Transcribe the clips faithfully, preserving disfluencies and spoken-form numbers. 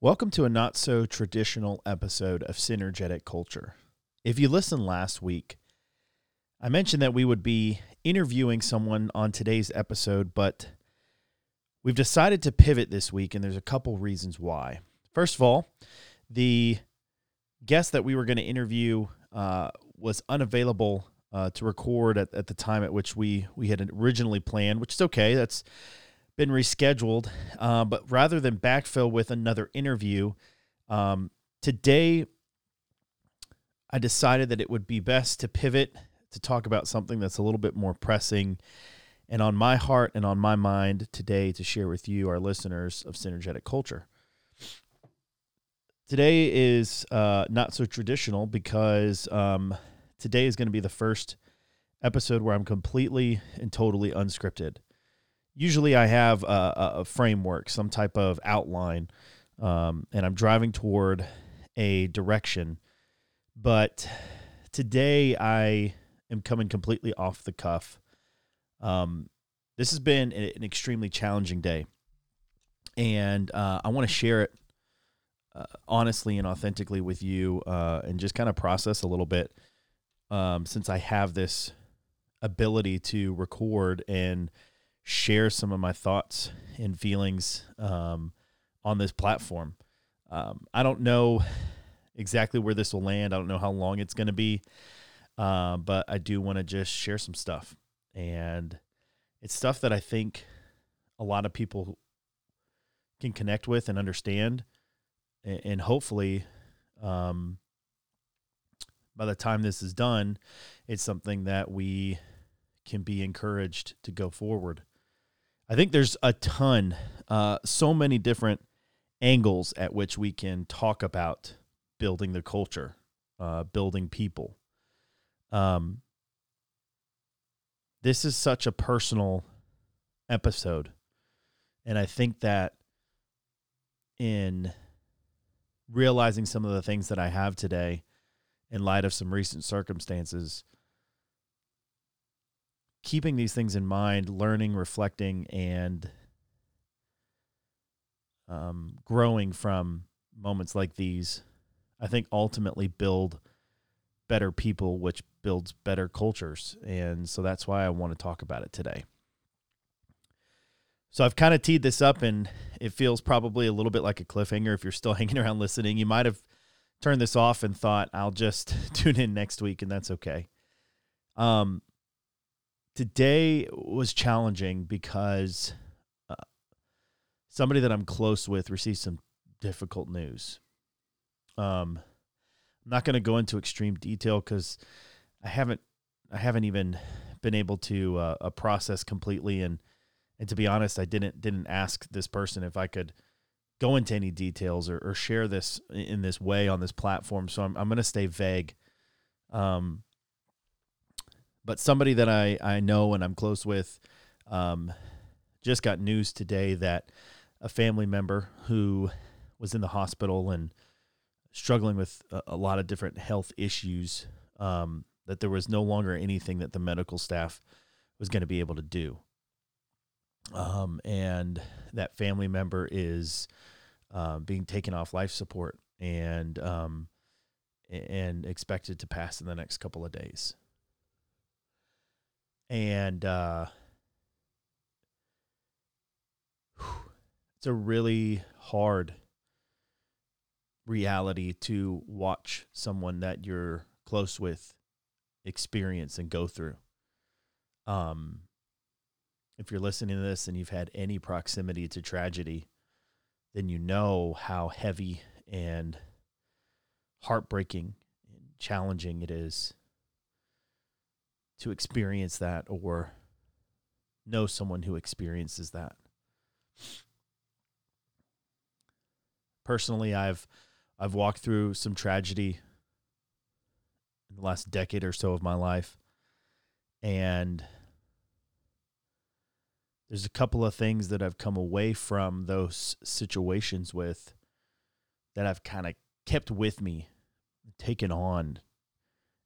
Welcome to a not-so-traditional episode of Synergetic Culture. If you listened last week, I mentioned that we would be interviewing someone on today's episode, but we've decided to pivot this week, and there's a couple reasons why. First of all, the guest that we were going to interview uh, was unavailable uh, to record at, at the time at which we, we had originally planned, which is okay. That's been rescheduled, uh, but rather than backfill with another interview, um, today I decided that it would be best to pivot to talk about something that's a little bit more pressing and on my heart and on my mind today to share with you, our listeners of Synergetic Culture. Today is uh, not so traditional because um, today is going to be the first episode where I'm completely and totally unscripted. Usually I have a, a framework, some type of outline, um, and I'm driving toward a direction. But today I am coming completely off the cuff. Um, this has been an extremely challenging day, and uh, I want to share it uh, honestly and authentically with you uh, and just kind of process a little bit um, since I have this ability to record and share some of my thoughts and feelings um, on this platform. Um, I don't know exactly where this will land. I don't know how long it's going to be, uh, but I do want to just share some stuff. And it's stuff that I think a lot of people can connect with and understand. And, and hopefully um, by the time this is done, it's something that we can be encouraged to go forward. I think there's a ton, uh, so many different angles at which we can talk about building the culture, uh, building people. Um, this is such a personal episode. And I think that in realizing some of the things that I have today in light of some recent circumstances, keeping these things in mind, learning, reflecting, and um, growing from moments like these, I think ultimately build better people, which builds better cultures. And so that's why I want to talk about it today. So I've kind of teed this up, and it feels probably a little bit like a cliffhanger. If you're still hanging around listening, you might have turned this off and thought, I'll just tune in next week, and that's okay. Um. Today was challenging because uh, somebody that I'm close with received some difficult news. Um, I'm not going to go into extreme detail because I haven't, I haven't even been able to uh, uh, process completely. And and to be honest, I didn't didn't ask this person if I could go into any details or, or share this in this way on this platform. So I'm I'm going to stay vague. Um. But somebody that I, I know and I'm close with um, just got news today that a family member who was in the hospital and struggling with a, a lot of different health issues, um, that there was no longer anything that the medical staff was going to be able to do. Um, and that family member is uh, being taken off life support and um, and expected to pass in the next couple of days. And uh, it's a really hard reality to watch someone that you're close with experience and go through. Um, if you're listening to this and you've had any proximity to tragedy, then you know how heavy and heartbreaking and challenging it is to experience that or know someone who experiences that. Personally, I've I've walked through some tragedy in the last decade or so of my life, and there's a couple of things that I've come away from those situations with that I've kind of kept with me, taken on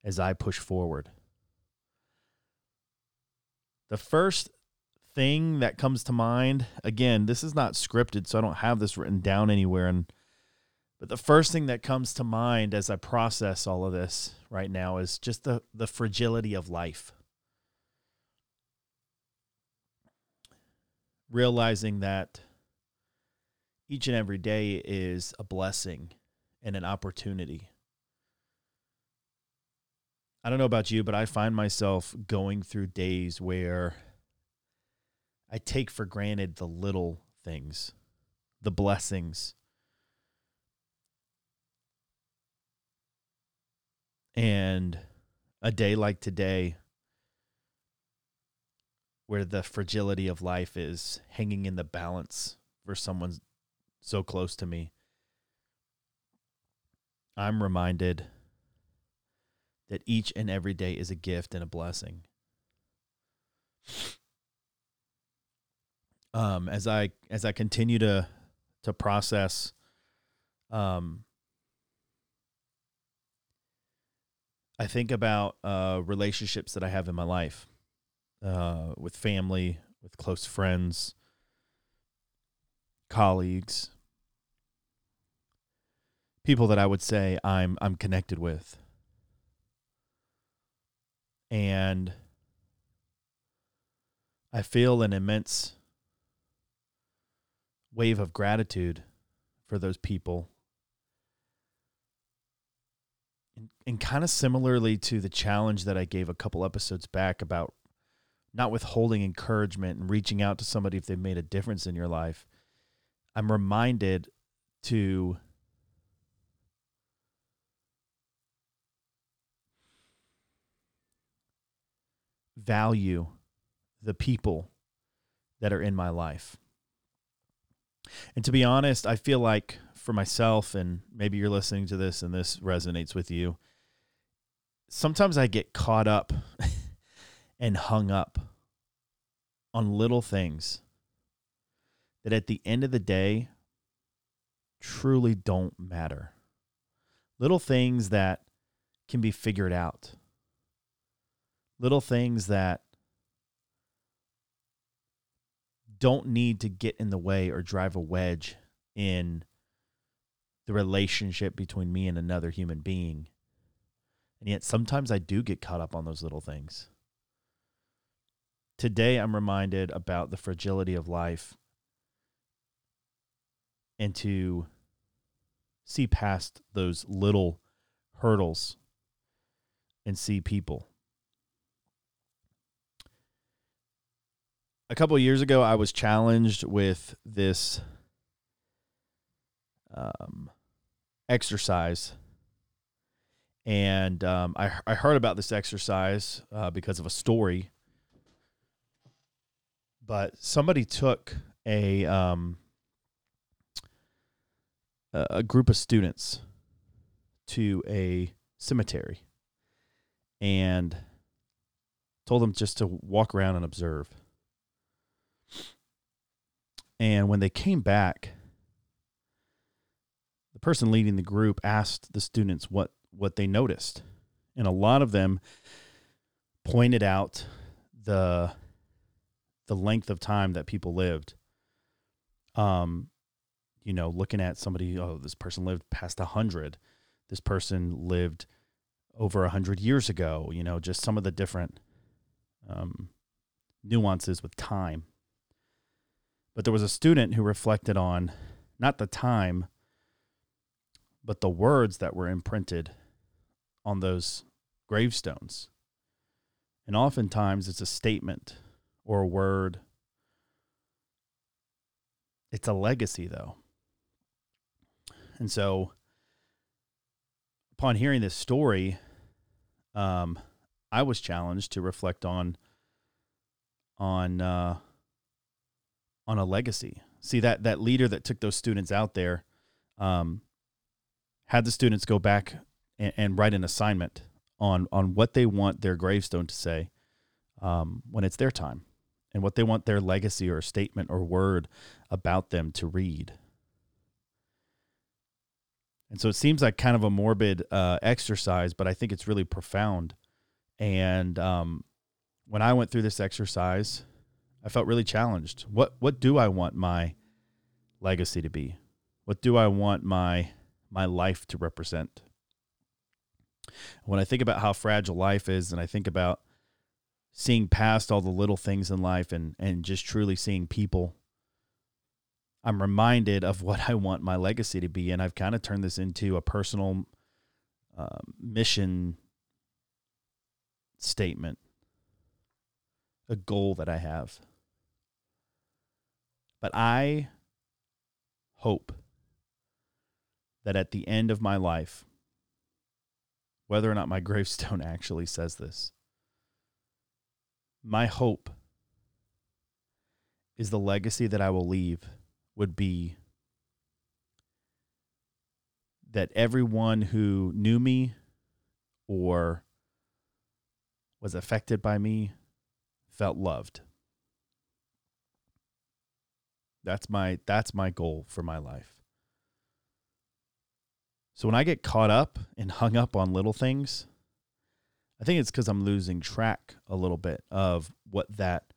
as I push forward. The first thing that comes to mind, again, this is not scripted, so I don't have this written down anywhere, and But the first thing that comes to mind as I process all of this right now is just the, the fragility of life. Realizing that each and every day is a blessing and an opportunity. I don't know about you, but I find myself going through days where I take for granted the little things, the blessings. And a day like today, where the fragility of life is hanging in the balance for someone so close to me, I'm reminded that each and every day is a gift and a blessing. Um, as I as I continue to to process, um. I think about uh, relationships that I have in my life, uh, with family, with close friends, colleagues, people that I would say I'm I'm connected with, and I feel an immense wave of gratitude for those people. And, and kind of similarly to the challenge that I gave a couple episodes back about not withholding encouragement and reaching out to somebody if they've made a difference in your life, I'm reminded to value the people that are in my life. And to be honest, I feel like for myself, and maybe you're listening to this and this resonates with you, sometimes I get caught up and hung up on little things that at the end of the day truly don't matter. Little things that can be figured out. Little things that don't need to get in the way or drive a wedge in the relationship between me and another human being. And yet sometimes I do get caught up on those little things. Today I'm reminded about the fragility of life and to see past those little hurdles and see people. A couple of years ago, I was challenged with this um, exercise, and um, I, I heard about this exercise uh, because of a story. But somebody took a um, a group of students to a cemetery and told them just to walk around and observe. And when they came back, the person leading the group asked the students what, what they noticed. And a lot of them pointed out the the length of time that people lived. Um, you know, looking at somebody, oh, this person lived past one hundred. This person lived over one hundred years ago. You know, just some of the different um, nuances with time. But there was a student who reflected on not the time, but the words that were imprinted on those gravestones. And oftentimes it's a statement or a word. It's a legacy, though. And so upon hearing this story, um, I was challenged to reflect on, on, uh, on a legacy. See, that that leader that took those students out there um, had the students go back and, and write an assignment on on what they want their gravestone to say um, when it's their time, and what they want their legacy or statement or word about them to read. And so it seems like kind of a morbid uh, exercise, but I think it's really profound. And um, when I went through this exercise, I felt really challenged. What what do I want my legacy to be? What do I want my my life to represent. When I think about how fragile life is, and I think about seeing past all the little things in life and, and just truly seeing people, I'm reminded of what I want my legacy to be. And I've kind of turned this into a personal uh, mission statement, a goal that I have. But I hope that at the end of my life, whether or not my gravestone actually says this, my hope is the legacy that I will leave would be that everyone who knew me or was affected by me felt loved. That's my that's my goal for my life. So when I get caught up and hung up on little things, I think it's because I'm losing track a little bit of what that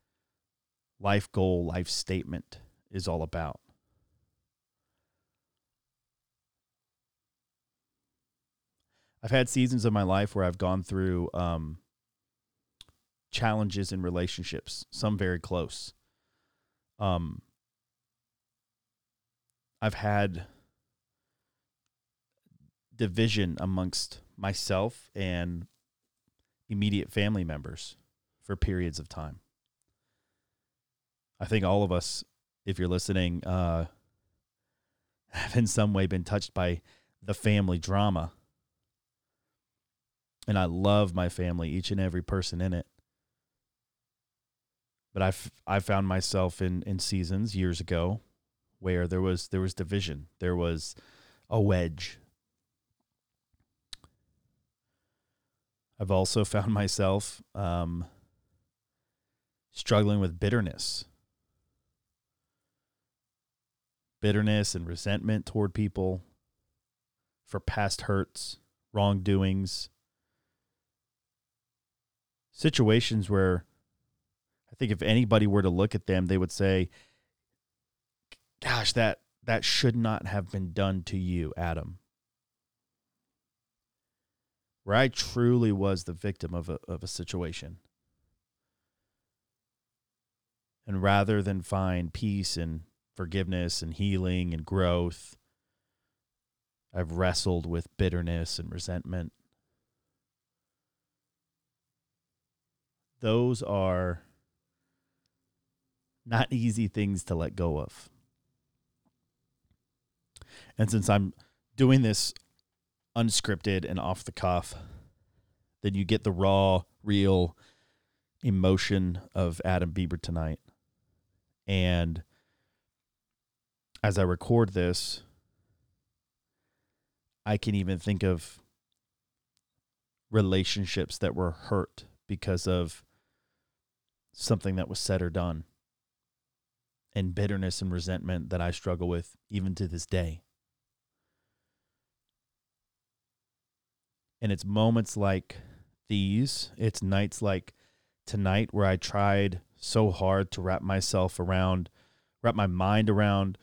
life goal, life statement is all about. I've had seasons of my life where I've gone through um, challenges in relationships, some very close. Um, I've had division amongst myself and immediate family members for periods of time. I think all of us, if you're listening, uh, have in some way been touched by the family drama. And I love my family, each and every person in it. But I've, I've found myself in, in seasons years ago where there was there was division, there was a wedge. I've also found myself um, struggling with bitterness, bitterness and resentment toward people for past hurts, wrongdoings, situations where I think if anybody were to look at them, they would say, gosh, that, that should not have been done to you, Adam. Where I truly was the victim of a, of a situation. And rather than find peace and forgiveness and healing and growth, I've wrestled with bitterness and resentment. Those are not easy things to let go of. And since I'm doing this unscripted and off the cuff, then you get the raw, real emotion of Adam Bieber tonight. And as I record this, I can even think of relationships that were hurt because of something that was said or done, and bitterness and resentment that I struggle with even to this day. And it's moments like these, it's nights like tonight where I tried so hard to wrap myself around, wrap my mind around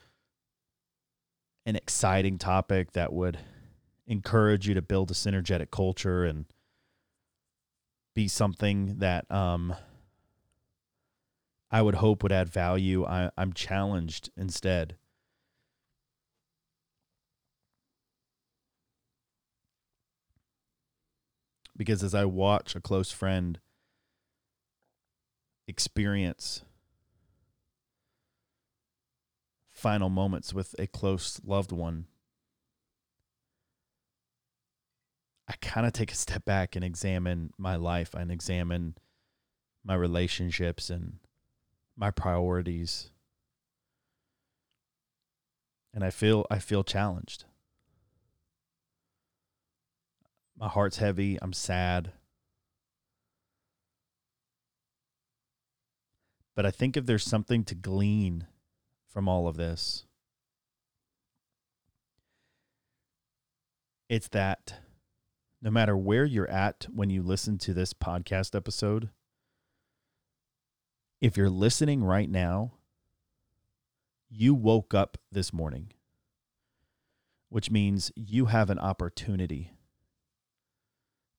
an exciting topic that would encourage you to build a synergetic culture and be something that um, I would hope would add value. I, I'm challenged instead. Because as I watch a close friend experience final moments with a close loved one, I kind of take a step back and examine my life and examine my relationships and my priorities. And I feel I feel challenged. My heart's heavy. I'm sad. But I think if there's something to glean from all of this, it's that no matter where you're at when you listen to this podcast episode, if you're listening right now, you woke up this morning which means you have an opportunity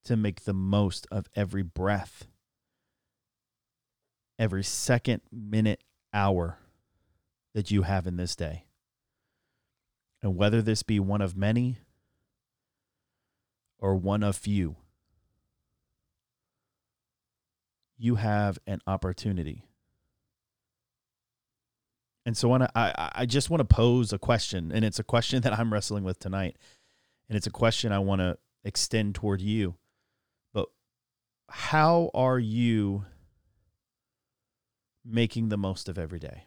to make the most of every breath, every second, minute, hour that you have in this day. And whether this be one of many or one of few, you have an opportunity. And so I, I, I just want to pose a question, and it's a question that I'm wrestling with tonight, and it's a question I want to extend toward you. But how are you making the most of every day?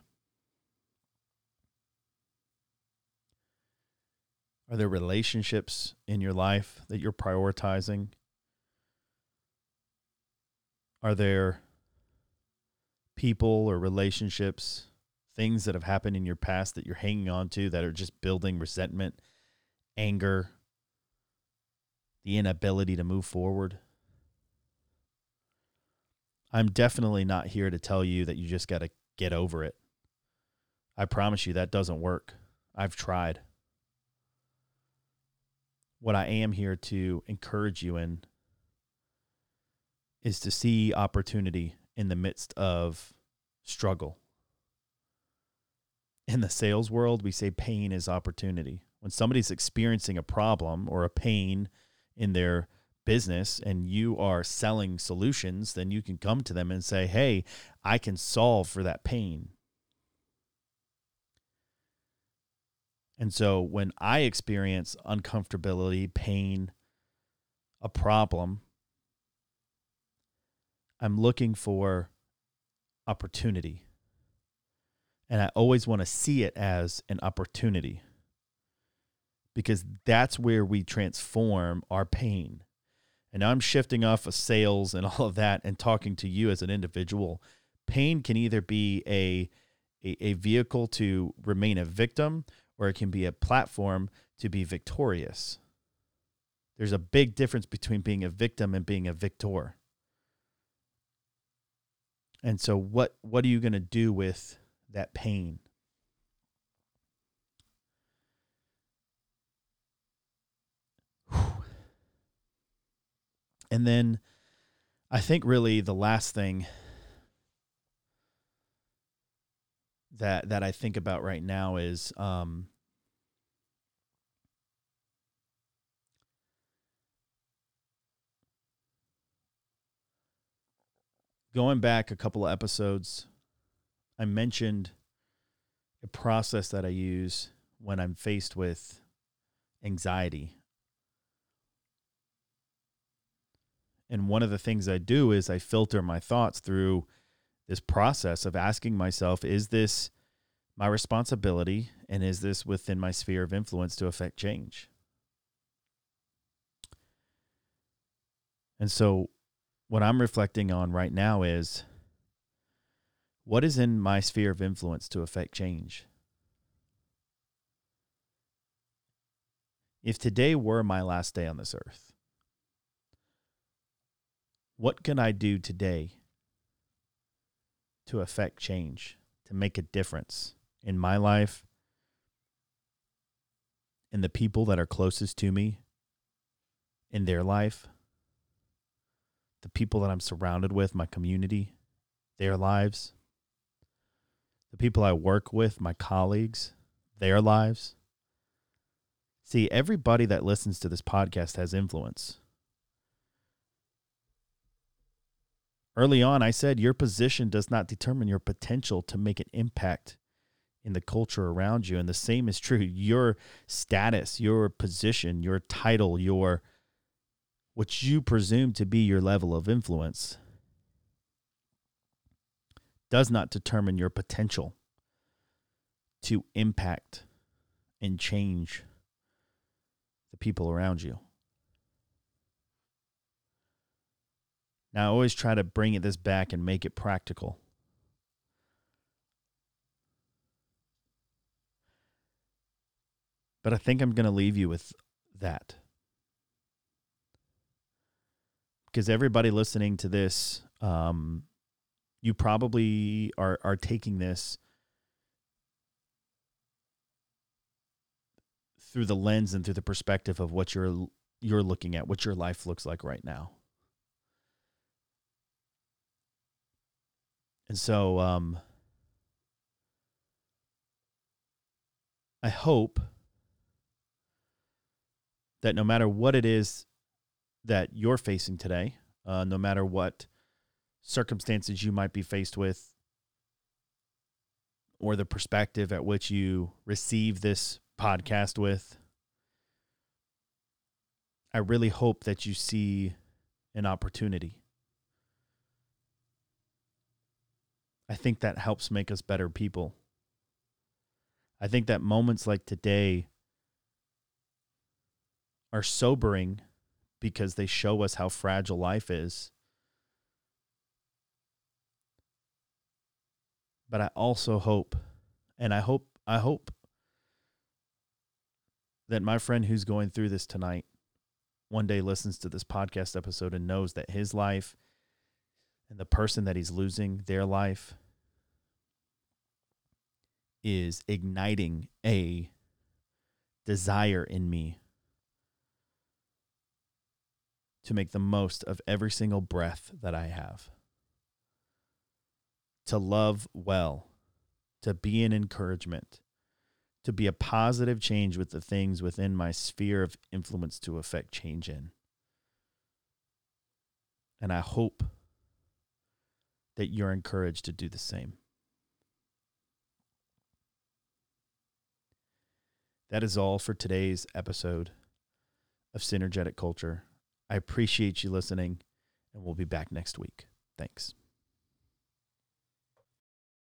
Are there relationships in your life that you're prioritizing? Are there people or relationships, things that have happened in your past that you're hanging on to that are just building resentment, anger, the inability to move forward? I'm definitely not here to tell you that you just got to get over it. I promise you that doesn't work. I've tried. What I am here to encourage you in is to see opportunity in the midst of struggle. In the sales world, we say pain is opportunity. When somebody's experiencing a problem or a pain in their business and you are selling solutions, then you can come to them and say, hey, I can solve for that pain. And so when I experience uncomfortability, pain, a problem, I'm looking for opportunity. And I always want to see it as an opportunity, because that's where we transform our pain. And I'm shifting off of sales and all of that and talking to you as an individual. Pain can either be a, a, a vehicle to remain a victim, or it can be a platform to be victorious. There's a big difference between being a victim and being a victor. And so what, what are you going to do with that pain? Whew. And then I think really the last thing that that I think about right now is um, going back a couple of episodes, I mentioned a process that I use when I'm faced with anxiety. And one of the things I do is I filter my thoughts through this process of asking myself, is this my responsibility, and is this within my sphere of influence to affect change? And so what I'm reflecting on right now is, what is in my sphere of influence to affect change? If today were my last day on this earth, what can I do today to affect change, to make a difference in my life, in the people that are closest to me, in their life, the people that I'm surrounded with, my community, their lives, the people I work with, my colleagues, their lives. See, everybody that listens to this podcast has influence. Early on, I said your position does not determine your potential to make an impact in the culture around you. And the same is true. Your status, your position, your title, your what you presume to be your level of influence does not determine your potential to impact and change the people around you. Now, I always try to bring it this back and make it practical. But I think I'm going to leave you with that. Because everybody listening to this, um, you probably are, are taking this through the lens and through the perspective of what you're you're looking at, what your life looks like right now. And so um, I hope that no matter what it is that you're facing today, uh, no matter what circumstances you might be faced with, or the perspective at which you receive this podcast with, I really hope that you see an opportunity. I think that helps make us better people. I think that moments like today are sobering because they show us how fragile life is. But I also hope, and I hope, I hope that my friend who's going through this tonight one day listens to this podcast episode and knows that his life and the person that he's losing, their life, is igniting a desire in me to make the most of every single breath that I have, to love well, to be an encouragement, to be a positive change with the things within my sphere of influence to affect change in. And I hope that you're encouraged to do the same. That is all for today's episode of Synergetic Culture. I appreciate you listening, and we'll be back next week. Thanks.